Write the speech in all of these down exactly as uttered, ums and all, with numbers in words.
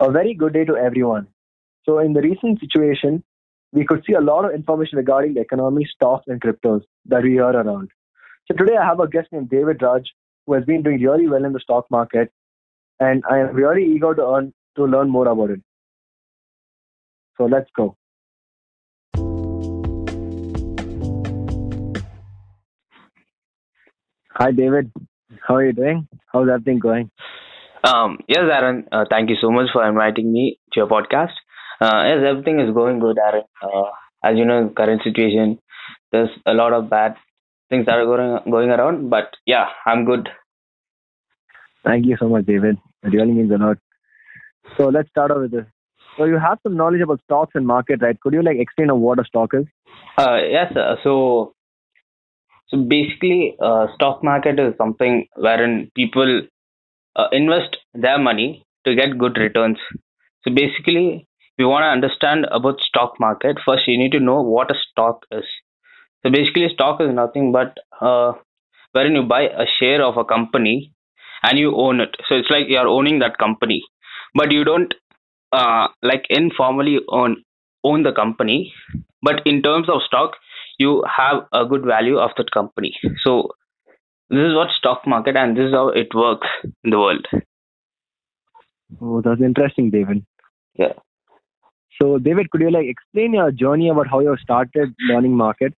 A very good day to everyone. So in the recent situation, we could see a lot of information regarding the economy, stocks, and cryptos that we hear around. So today I have a guest named David Raj, who has been doing really well in the stock market, and I am really eager to, earn, to learn more about it. So let's go. Hi, David. How are you doing? How's everything going? Um, yes, Aaron. Uh, thank you so much for inviting me to your podcast. Uh, yes, everything is going good, Aaron. Uh, as you know, current situation, there's a lot of bad things that are going going around. But yeah, I'm good. Thank you so much, David. It really means a lot. So let's start off with this. So you have some knowledge about stocks and market, right? Could you like explain what a stock is? Uh, yes. Uh, so. So basically, uh, stock market is something wherein people uh, invest their money to get good returns. So basically, if you want to understand about stock market, first you need to know what a stock is. So basically, stock is nothing but uh, wherein you buy a share of a company and you own it. So it's like you are owning that company, but you don't uh, like informally own own the company. But in terms of stock, you have a good value of that company. So this is what stock market, and this is how it works in the world. Oh, that's interesting, David. Yeah. So David, could you like explain your journey about how you started learning market?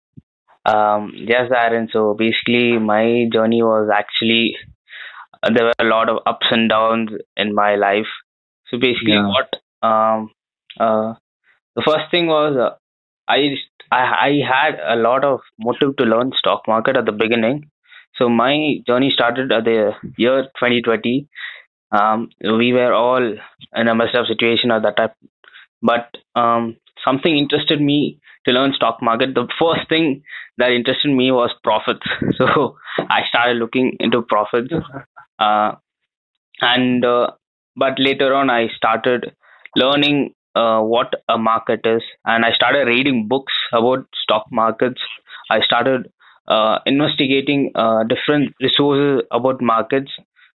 Um, yes, Aaron. So basically my journey was actually, uh, there were a lot of ups and downs in my life. So basically yeah. what, um, uh, the first thing was, uh, I I I had a lot of motive to learn stock market at the beginning. So my journey started at the year twenty twenty. Um, we were all in a messed up situation at that time. But um, something interested me to learn stock market. The first thing that interested me was profits. So I started looking into profits. Uh, and uh, but later on, I started learning Uh, what a market is, and I started reading books about stock markets. I started uh, investigating uh, different resources about markets.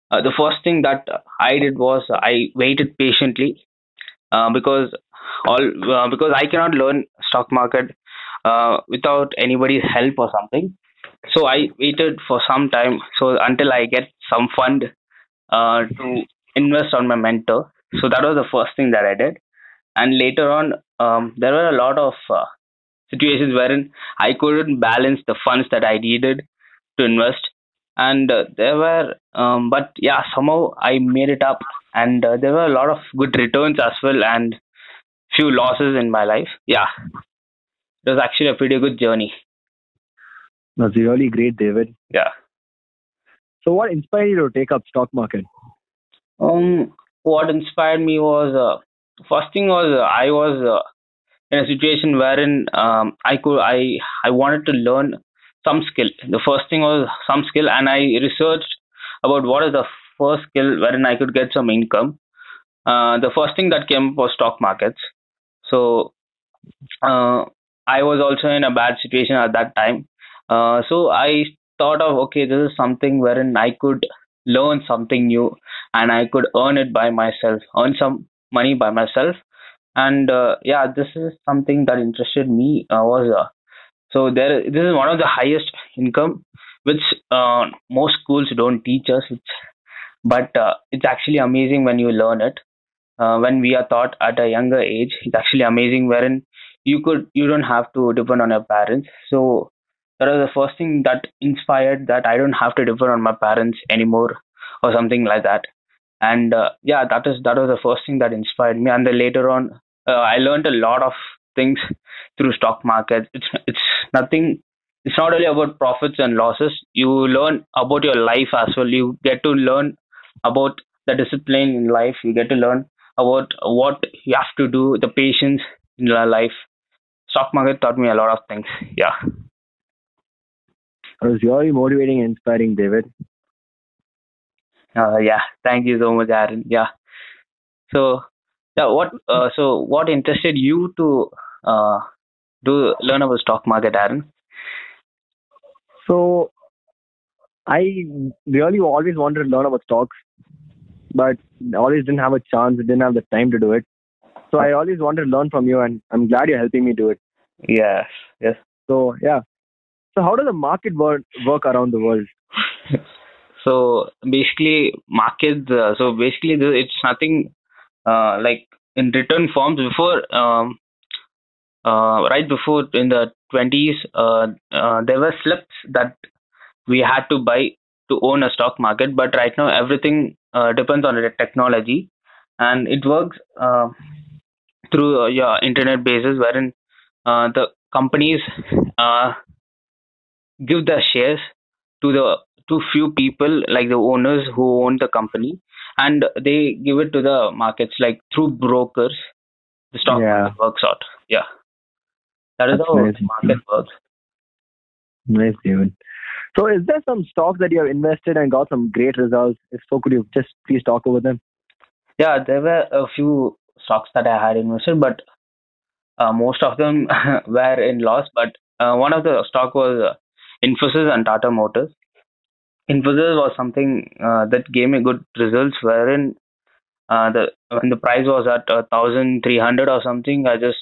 Uh, the first thing that I did was I waited patiently uh, because all uh, because I cannot learn stock market uh, without anybody's help or something. So I waited for some time so until I get some fund uh, to invest on my mentor. So that was the first thing that I did. And later on, um, there were a lot of uh, situations wherein I couldn't balance the funds that I needed to invest. And uh, there were, um, but yeah, somehow I made it up. And uh, there were a lot of good returns as well and few losses in my life. Yeah, it was actually a pretty good journey. That's really great, David. Yeah. So what inspired you to take up stock market? Um, what inspired me was... Uh, First thing was uh, I was uh, in a situation wherein um, I could I I wanted to learn some skill. The first thing was some skill, and I researched about what is the first skill wherein I could get some income. Uh, the first thing that came up was stock markets. So uh, I was also in a bad situation at that time. Uh, so I thought of okay, this is something wherein I could learn something new, and I could earn it by myself, earn some money by myself. And uh, yeah, this is something that interested me. Uh, was uh, so there this is one of the highest income which uh, most schools don't teach us, it's, but uh, it's actually amazing when you learn it. Uh, when we are taught at a younger age, it's actually amazing wherein you could you don't have to depend on your parents. So that was the first thing that inspired that I don't have to depend on my parents anymore or something like that. And uh, yeah, that is that was the first thing that inspired me. And then later on, uh, I learned a lot of things through stock market. It's it's nothing. It's not only about profits and losses. You learn about your life as well. You get to learn about the discipline in life. You get to learn about what you have to do, the patience in your life. Stock market taught me a lot of things. Yeah, it was really motivating and inspiring, David. Uh, yeah, thank you so much, Aaron. Yeah. So, yeah, what? Uh, so, what interested you to uh, do learn about stock market, Aaron? So, I really always wanted to learn about stocks. but always didn't have a chance, didn't have the time to do it. So I always wanted to learn from you, and I'm glad you're helping me do it. Yes, yes. So, yeah. So how does the market work, work around the world? So basically, market, uh, so basically it's nothing uh, like in written forms. Before, um, uh, right before in the twenties, uh, uh, there were slips that we had to buy to own a stock market. But right now, everything uh, depends on the technology, and it works uh, through uh, your internet basis, wherein uh, the companies uh, give their shares to the to few people, like the owners who own the company, and they give it to the markets, like through brokers. The stock yeah. market works out. Yeah, that is That's how nice. The market works. Nice, David. So, is there some stock that you have invested and got some great results? If so, could you just please talk over them? Yeah, there were a few stocks that I had invested, but uh, most of them were in loss. But uh, one of the stock was uh, Infosys and Tata Motors. Infosys was something uh, that gave me good results, wherein uh, the when the price was at one thousand three hundred or something, I just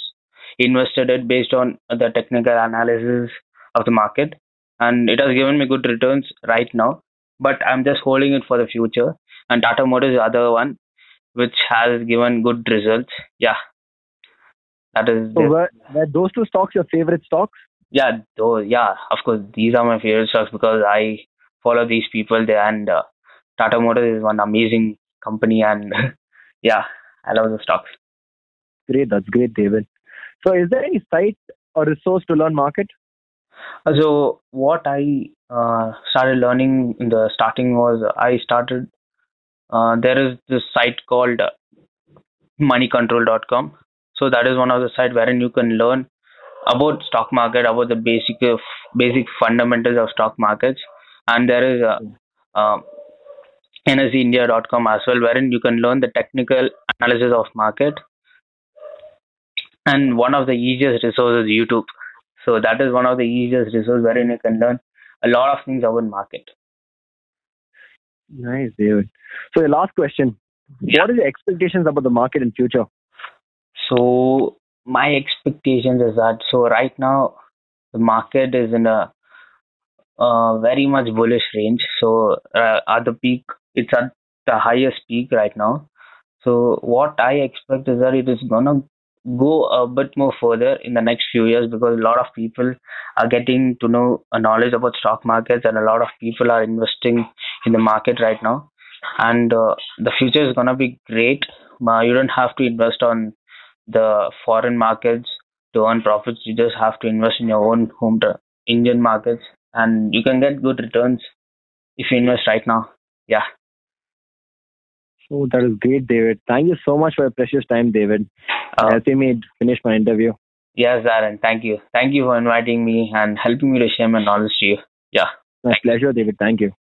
invested it based on the technical analysis of the market, and it has given me good returns right now. But I'm just holding it for the future. And Tata Motors is the other one, which has given good results. Yeah, that is. So were, were those two stocks your favorite stocks? Yeah, those. Yeah, of course, these are my favorite stocks because I follow these people there, and uh, Tata Motors is one amazing company, and yeah, I love the stocks. Great, that's great, David. So, is there any site or resource to learn market? So, what I uh, started learning in the starting was I started. Uh, there is this site called money control dot com. So that is one of the sites wherein you can learn about stock market, about the basic uh, basic fundamentals of stock markets. And there is uh, uh, N S E india dot com as well, wherein you can learn the technical analysis of market. And one of the easiest resources is YouTube. So that is one of the easiest resources wherein you can learn a lot of things about market. Nice, David. So the last question, yeah. What are your expectations about the market in future? So my expectations is that, so right now the market is in a uh, very much bullish range. So uh, at the peak, it's at the highest peak right now. So what I expect is that it is going to go a bit more further in the next few years, because a lot of people are getting to know a knowledge about stock markets, and a lot of people are investing in the market right now, and uh, the future is going to be great. Uh, you don't have to invest on the foreign markets to earn profits. You just have to invest in your own home t- Indian markets, and you can get good returns if you invest right now. Yeah. Oh, that is great, David. Thank you so much for your precious time, David. Uh, helping me finish my interview. Yes, Aaron. Thank you. Thank you for inviting me and helping me to share my knowledge to you. Yeah. My pleasure, David. Thank you.